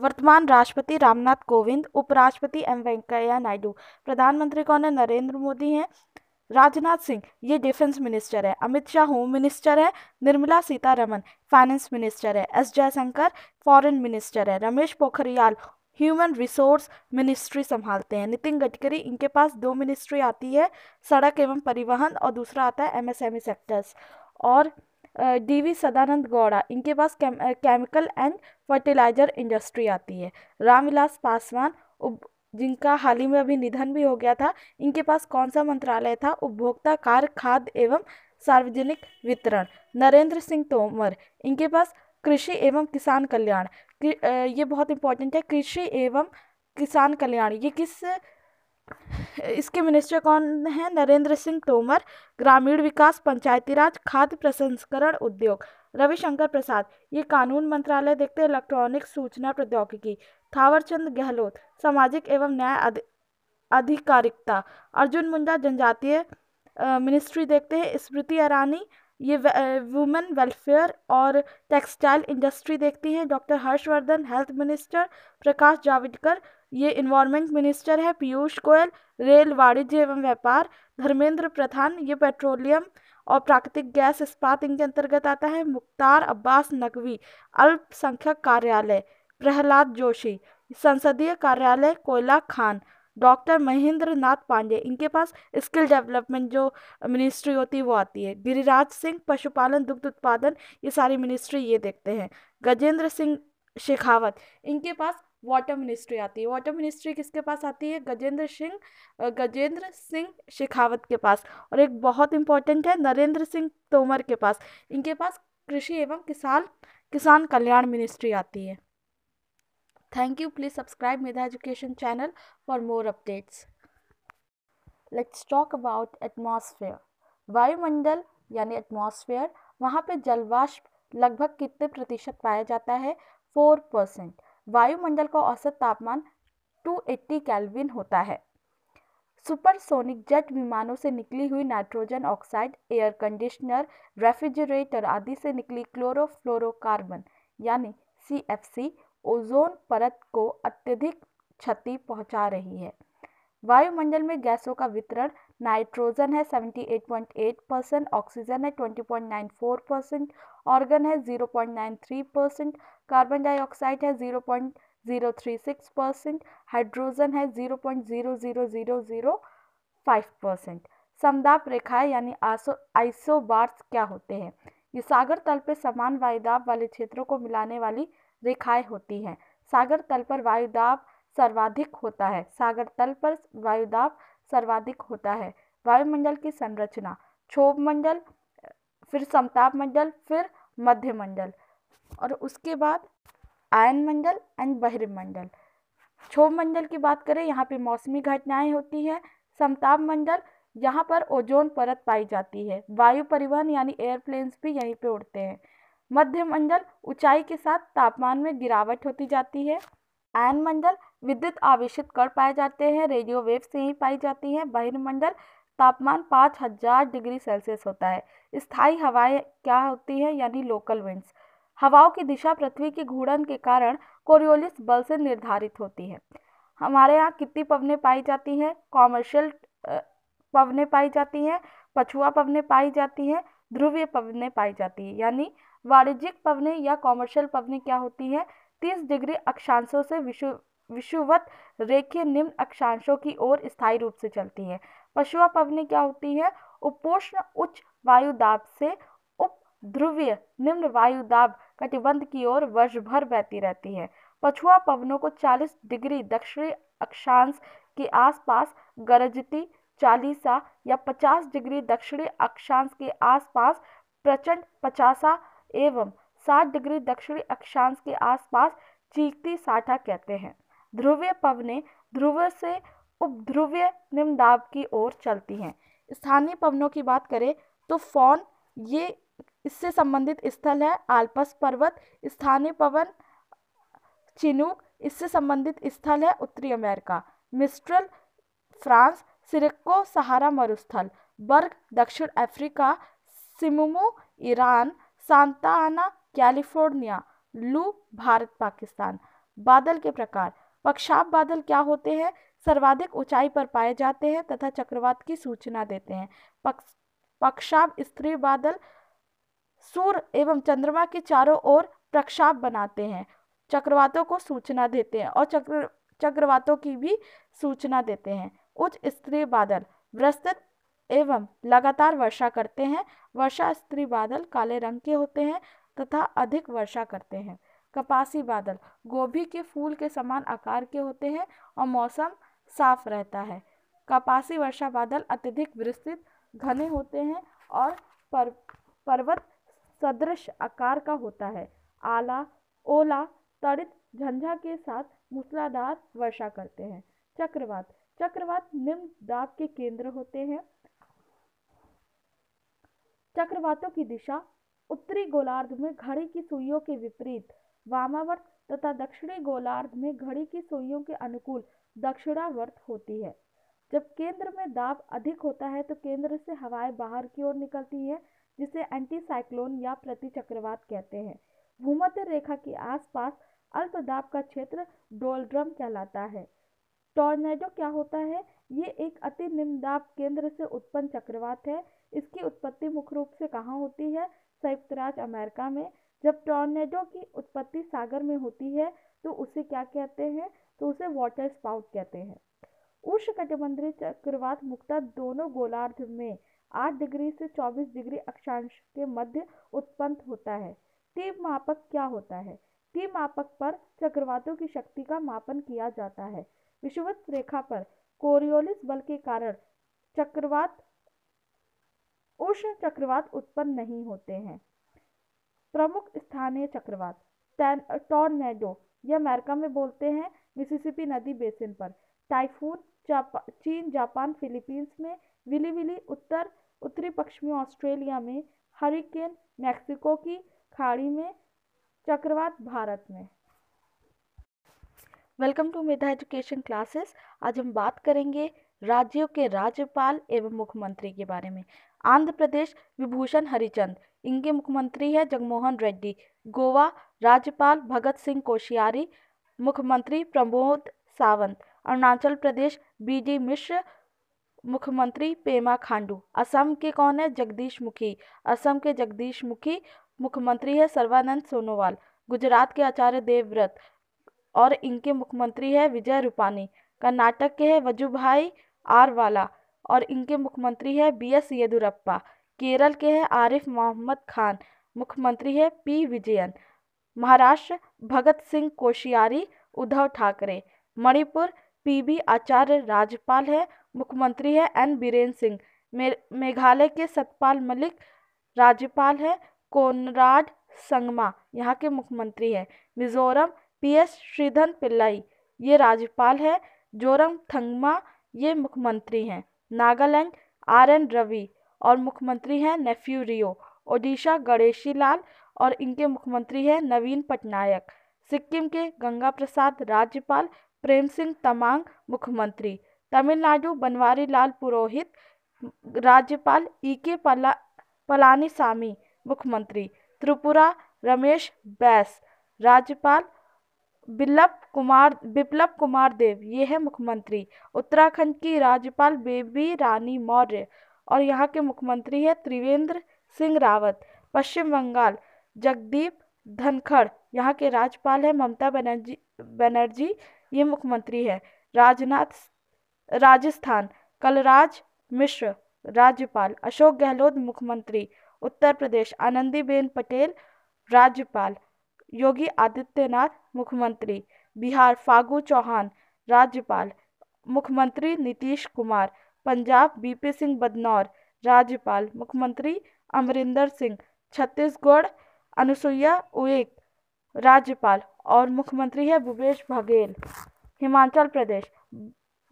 वर्तमान राष्ट्रपति रामनाथ कोविंद, उपराष्ट्रपति एम वेंकैया नायडू, प्रधानमंत्री कौन है, नरेंद्र मोदी हैं, राजनाथ सिंह ये डिफेंस मिनिस्टर है, अमित शाह होम मिनिस्टर है, निर्मला सीतारमन फाइनेंस मिनिस्टर है, एस जयशंकर फॉरेन मिनिस्टर है, Ramesh Pokhriyal human resource ministry संभालते हैं, नितिन गडकरी इनके पास दो मिनिस्ट्री आती है, सड़क एवं परिवहन और दूसरा आता है एमएसएमई सेक्टर्स। और डीवी सदानंद गौड़ा इनके पास केमिकल एंड फर्टिलाइजर इंडस्ट्री आती है। रामविलास पासवान जिनका हाल ही में अभी निधन भी हो गया था, इनके पास कौन सा मंत्रालय था, उपभोक्ता कार्य, खाद्य एवं सार्वजनिक वितरण। नरेंद्र सिंह तोमर इनके पास कृषि एवं किसान कल्याण, ये बहुत इंपॉर्टेंट है, कृषि एवं किसान कल्याण, ये किस इसके मिनिस्टर कौन है, नरेंद्र सिंह तोमर। ग्रामीण विकास, पंचायती राज, खाद्य प्रसंस्करण उद्योग, रविशंकर प्रसाद ये कानून मंत्रालय देखते हैं, इलेक्ट्रॉनिक सूचना प्रौद्योगिकी। थावरचंद गहलोत सामाजिक एवं न्याय आधिकारिकता। अर्जुन मुंडा जनजातीय मिनिस्ट्री देखते हैं। स्मृति ईरानी ये वुमेन वेलफेयर और टेक्सटाइल इंडस्ट्री देखती हैं। Doctor Harshvardhan health minister. Prakash Javadekar ये इन्वायरमेंट मिनिस्टर है। पीयूष गोयल रेल वाणिज्य एवं व्यापार। धर्मेंद्र प्रधान ये पेट्रोलियम और प्राकृतिक गैस इस्पात इनके अंतर्गत आता है। मुख्तार अब्बास नकवी अल्पसंख्यक कार्यालय। प्रहलाद जोशी संसदीय कार्यालय, कोयला खान। डॉक्टर महेंद्र नाथ पांडे इनके पास स्किल डेवलपमेंट जो मिनिस्ट्री होती है वो आती है। गिरिराज सिंह पशुपालन, दुग्ध उत्पादन ये सारी मिनिस्ट्री ये देखते हैं। गजेंद्र सिंह शेखावत इनके पास वाटर मिनिस्ट्री आती है। वाटर मिनिस्ट्री किसके पास आती है, गजेंद्र सिंह शेखावत के पास। और एक बहुत इंपॉर्टेंट है, नरेंद्र सिंह तोमर के पास, इनके पास कृषि एवं किसान कल्याण मिनिस्ट्री आती है। Thank you. Please subscribe Medha Education channel for more updates. Let's talk about atmosphere. वायुमंडल यानी एटमॉस्फेयर, वहाँ पे जलवाष्प लगभग कितने प्रतिशत पाया जाता है, 4%। वायुमंडल का औसत तापमान 280 केल्विन होता है। सुपरसोनिक जेट विमानों से निकली हुई nitrogen oxide, air conditioner, refrigerator आदि से निकली क्लोरोफ्लोरोकार्बन यानी CFC ओजोन परत को अत्यधिक क्षति पहुंचा रही है। वायुमंडल में गैसों का वितरण, नाइट्रोजन है 78.8%, ऑक्सीजन है 20.94%, ऑर्गन है 0.93%, कार्बन डाइऑक्साइड है 0.036%, हाइड्रोजन है 0.00005%। समदाब रेखाएं यानी आइसोबार्स क्या होते हैं, ये सागर तल पर समान वायुदाब वाले क्षेत्रों को मिलाने वाली रेखाएं होती हैं। सागर तल पर वायुदाब सर्वाधिक होता है। वायुमंडल की संरचना, क्षोभ मंडल, फिर समताप मंडल, फिर मध्य मंडल और उसके बाद आयन मंडल एंड बहिर्मंडल। क्षोभ मंडल की बात करें, यहाँ पे मौसमी घटनाएं होती हैं। समताप मंडल, यहाँ पर ओजोन परत पाई जाती है। वायु परिवहन यानी एयरप्लेन्स भी यहीं पे उड़ते हैं। मध्य मंडल, ऊंचाई के साथ तापमान में गिरावट होती जाती है। आयन मंडल, विद्युत आवेशित कण पाए जाते हैं, रेडियो वेव्स यहीं पाई जाती हैं। बहिर्मंडल, तापमान 5000 डिग्री सेल्सियस होता है। स्थायी हवाएं क्या होती हैं, यानी लोकल विंड्स। हवाओं की दिशा पृथ्वी की घूर्णन के कारण कोरियोलिस बल से निर्धारित होती है। हमारे यहाँ कितनी पवनें पाई जाती हैं, कॉमर्शियल पवनें पाई जाती हैं, पछुआ पवनें पाई जाती हैं, ध्रुवीय पवनें पाई जाती है। यानी वाणिज्यिक पवने या कॉमर्शियल पवने क्या होती है, 30 डिग्री अक्षांशों से विषुवत रेखीय निम्न अक्षांशों की ओर स्थायी रूप से चलती है। पछुआ पवने क्या होती है, उपोष्ण उच्च वायुदाब से उप ध्रुवीय निम्न वायुदाब कटिबंध की ओर वर्ष भर बहती रहती है। पछुआ पवनों को 40 डिग्री दक्षिणी अक्षांश के आसपास गरजती चालीसा या 50 डिग्री दक्षिणी अक्षांश के आसपास प्रचंड पचासा एवं 60 डिग्री दक्षिणी अक्षांश के आसपास चीखती साठा कहते हैं। ध्रुवीय पवनें ध्रुव से उपध्रुवीय निम्न दाब की ओर चलती हैं। स्थानीय पवनों की बात करें तो फौन ये इससे संबंधित स्थल है, आल्पस पर्वत। स्थानीय पवन चिनूक इससे संबंधित स्थल है, उत्तरी America. Mistral France, sirocco Sahara मरुस्थल। बर्ग दक्षिण Africa, simoom Iran, Santa Ana California, लू भारत पाकिस्तान। बादल के प्रकार। पक्षाप बादल क्या होते हैं? सर्वाधिक ऊंचाई पर पाए जाते हैं तथा चक्रवात की सूचना देते हैं। पक्षाप स्त्री बादल सूर्य एवं चंद्रमा के चारों ओर प्रक्षाप बनाते हैं, चक्रवातों को सूचना देते हैं और चक्रवातों की भी सूचना देते हैं। उच्च स्तरीय बादल विस्तृत एवं लगातार वर्षा करते हैं। वर्षा स्तरीय बादल काले रंग के होते हैं तथा अधिक वर्षा करते हैं। कपासी बादल गोभी के फूल के समान आकार के होते हैं और मौसम साफ रहता है। कपासी वर्षा बादल अत्यधिक विस्तृत घने होते हैं और पर्वत सदृश आकार का होता है। आला ओला तड़ित झंझा के साथ मूसलाधार वर्षा करते हैं। चक्रवात चक्रवात निम्न दाब के केंद्र होते हैं। चक्रवातों की दिशा उत्तरी गोलार्ध में घड़ी की सुइयों के विपरीत वामावर्त तथा दक्षिणी गोलार्ध में घड़ी की सुइयों के अनुकूल दक्षिणावर्त होती है। जब केंद्र में दाब अधिक होता है तो केंद्र से हवाएं बाहर की ओर निकलती है, जिसे एंटी साइक्लोन या प्रति चक्रवात कहते हैं। भूमध्य रेखा के आसपास अल्प दाब का क्षेत्र डोलड्रम कहलाता है। टॉर्नेडो क्या होता है? ये एक अति निम्न दाब केंद्र से उत्पन्न चक्रवात है। इसकी उत्पत्ति मुख्य रूप से कहाँ होती है? संयुक्त राज्य अमेरिका में। जब टॉर्नेडो की उत्पत्ति सागर में होती है तो उसे क्या कहते हैं? तो उसे वाटर स्पाउट कहते हैं। उष्णकटिबंधीय चक्रवात मुख्यतः दोनों गोलार्ध में 8 डिग्री से 24 डिग्री अक्षांश के मध्य उत्पन्न होता है। तीव्र मापक क्या होता है? तीव्र मापक पर चक्रवातों की शक्ति का मापन किया जाता है। विषुवत रेखा पर कोरियोलिस बल के कारण चक्रवात उष्ण चक्रवात उत्पन्न नहीं होते हैं। प्रमुख स्थानीय चक्रवात टॉर्नेडो यह अमेरिका में बोलते हैं, मिसिसिपी नदी बेसिन पर। टाइफून चीन जापान फिलीपींस में। विलीविली उत्तरी पश्चिमी ऑस्ट्रेलिया में। हरिकेन मैक्सिको की खाड़ी में। चक्रवात भारत में। Welcome to Medha education classes. आज हम बात करेंगे राज्यों के राज्यपाल एवं मुख्यमंत्री के बारे में। आंध्र प्रदेश विभूषण हरिचंद, इनके मुख्यमंत्री है जगमोहन रेड्डी। गोवा राज्यपाल भगत सिंह कोशियारी, मुख्यमंत्री प्रमोद सावंत। अरुणाचल प्रदेश BD मिश्र, मुख्यमंत्री पेमा खांडू। असम के कौन है? जगदीश मुखी। असम के जगदीश मुखी मुख्यमंत्री है सर्वानंद सोनोवाल। गुजरात के आचार्य देवव्रत और इनके मुख्यमंत्री है विजय रूपाणी। कर्नाटक के है वजुभाई आर वाला और इनके मुख्यमंत्री है BS येदुरप्पा। केरल के है आरिफ मोहम्मद खान, मुख्यमंत्री है P विजयन। महाराष्ट्र भगत सिंह कोशियारी, उद्धव ठाकरे। मणिपुर PB आचार्य राज्यपाल है, मुख्यमंत्री है N बीरेन सिंह। मेघालय के सतपाल मलिक राज्यपाल है। कोनराड संगमा यहाँ के मुख्यमंत्री है। मिजोरम PS श्रीधन पिल्लाई ये राज्यपाल है। जोरम थंगमा ये मुख्यमंत्री हैं। नागालैंड RN रवि और मुख्यमंत्री हैं नेफ्यू रियो। ओडिशा गणेशी लाल और इनके मुख्यमंत्री हैं नवीन पटनायक। सिक्किम के गंगा प्रसाद राज्यपाल, प्रेम सिंह तमांग मुख्यमंत्री। तमिलनाडु बनवारी लाल पुरोहित राज्यपाल, E K पलानीसामी मुख्यमंत्री। त्रिपुरा रमेश बैस राज्यपाल, बिप्लब कुमार देव ये है मुख्यमंत्री। उत्तराखंड की राज्यपाल बेबी रानी मौर्य और यहाँ के मुख्यमंत्री है त्रिवेंद्र सिंह रावत। पश्चिम बंगाल जगदीप धनखड़ यहाँ के राज्यपाल है ममता बनर्जी ये मुख्यमंत्री है। राजस्थान कलराज मिश्र राज्यपाल। अशोक गहलोत मुख्यमंत्री। उत्तर प्रदेश आनंदीबेन पटेल राज्यपाल। योगी आदित्यनाथ मुख्यमंत्री। बिहार फागू चौहान राज्यपाल, मुख्यमंत्री नीतीश कुमार। पंजाब BP सिंह बदनौर राज्यपाल, मुख्यमंत्री अमरिंदर सिंह। छत्तीसगढ़ अनुसुईया उइके राज्यपाल और मुख्यमंत्री है भूपेश बघेल। हिमाचल प्रदेश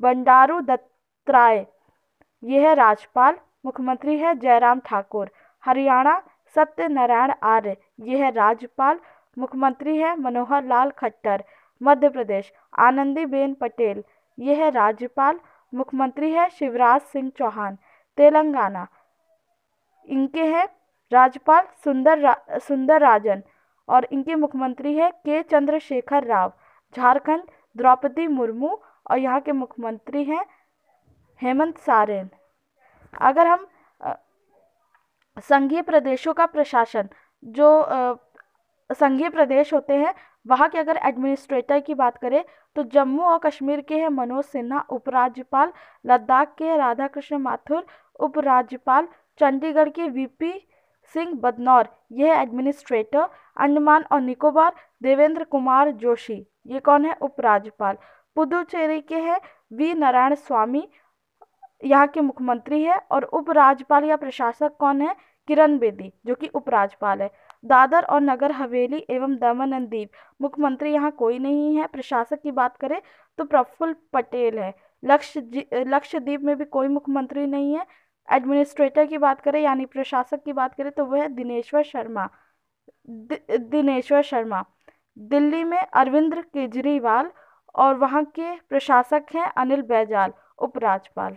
बंडारू दत्तात्रेय यह है राज्यपाल, मुख्यमंत्री है जयराम ठाकुर। हरियाणा सत्यनारायण आर्य ये है राज्यपाल, मुख्यमंत्री है मनोहर लाल खट्टर। मध्य प्रदेश आनंदीबेन पटेल ये है राज्यपाल, मुख्यमंत्री है शिवराज सिंह चौहान। तेलंगाना इनके हैं राज्यपाल सुंदरराजन और इनके मुख्यमंत्री है K चंद्रशेखर राव। झारखंड द्रौपदी मुर्मू और यहाँ के मुख्यमंत्री हैं हेमंत सोरेन। अगर हम संघीय प्रदेशों का प्रशासन, जो संघीय प्रदेश होते हैं वहाँ के अगर एडमिनिस्ट्रेटर की बात करें तो जम्मू और कश्मीर के हैं मनोज सिन्हा उपराज्यपाल, लद्दाख के राधा कृष्ण माथुर उपराज्यपाल, चंडीगढ़ के वीपी सिंह बदनौर यह एडमिनिस्ट्रेटर, अंडमान और निकोबार देवेंद्र कुमार जोशी ये कौन है उपराज्यपाल, पुदुचेरी के हैं वी नारायण स्वामी यहाँ के मुख्यमंत्री है और उपराज्यपाल या प्रशासक कौन है किरण बेदी जो कि उपराज्यपाल है। दादर और नगर हवेली एवं दमन एंड दीव मुख्यमंत्री यहाँ कोई नहीं है। प्रशासक की बात करें तो प्रफुल्ल पटेल है। लक्षद्वीप में भी कोई मुख्यमंत्री नहीं है। एडमिनिस्ट्रेटर की बात करें यानी प्रशासक की बात करें तो वह है दिनेश्वर शर्मा। दिल्ली में अरविंद केजरीवाल और वहाँ के प्रशासक हैं अनिल बैजल उपराज्यपाल।